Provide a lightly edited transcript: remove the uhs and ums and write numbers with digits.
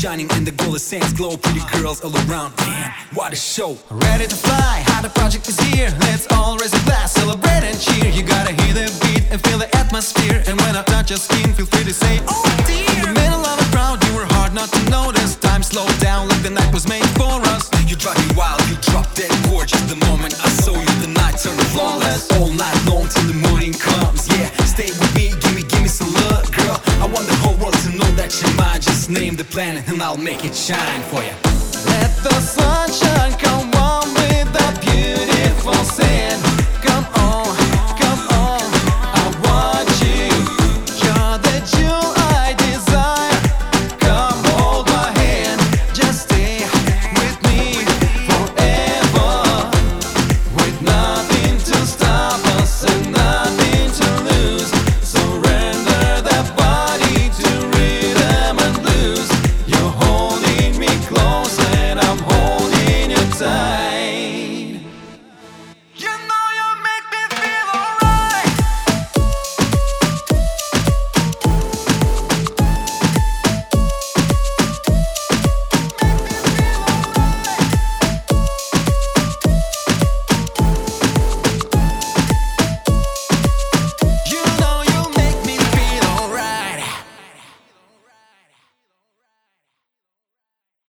Shining and the golden sands glow, pretty girls all around. Damn, what a show! Ready to fly, Arthur Project is here. Let's all raise a glass, celebrate and cheer. You gotta hear the beat and feel the atmosphere. And when I touch your skin, feel free to say, oh dear. In the middle of a crowd, you were hard not to notice. Time slowed down like the night was made for us. You drive me wild, you dropped dead gorgeous. The moment I saw you, the night turned flawless. All night long till the morning comes. Yeah, stay with me, give me some love, girl. I want the whole world to know that you're mine. Just name the planet and I'll make it shine for you. Let the sunshine come on with the beautiful sand.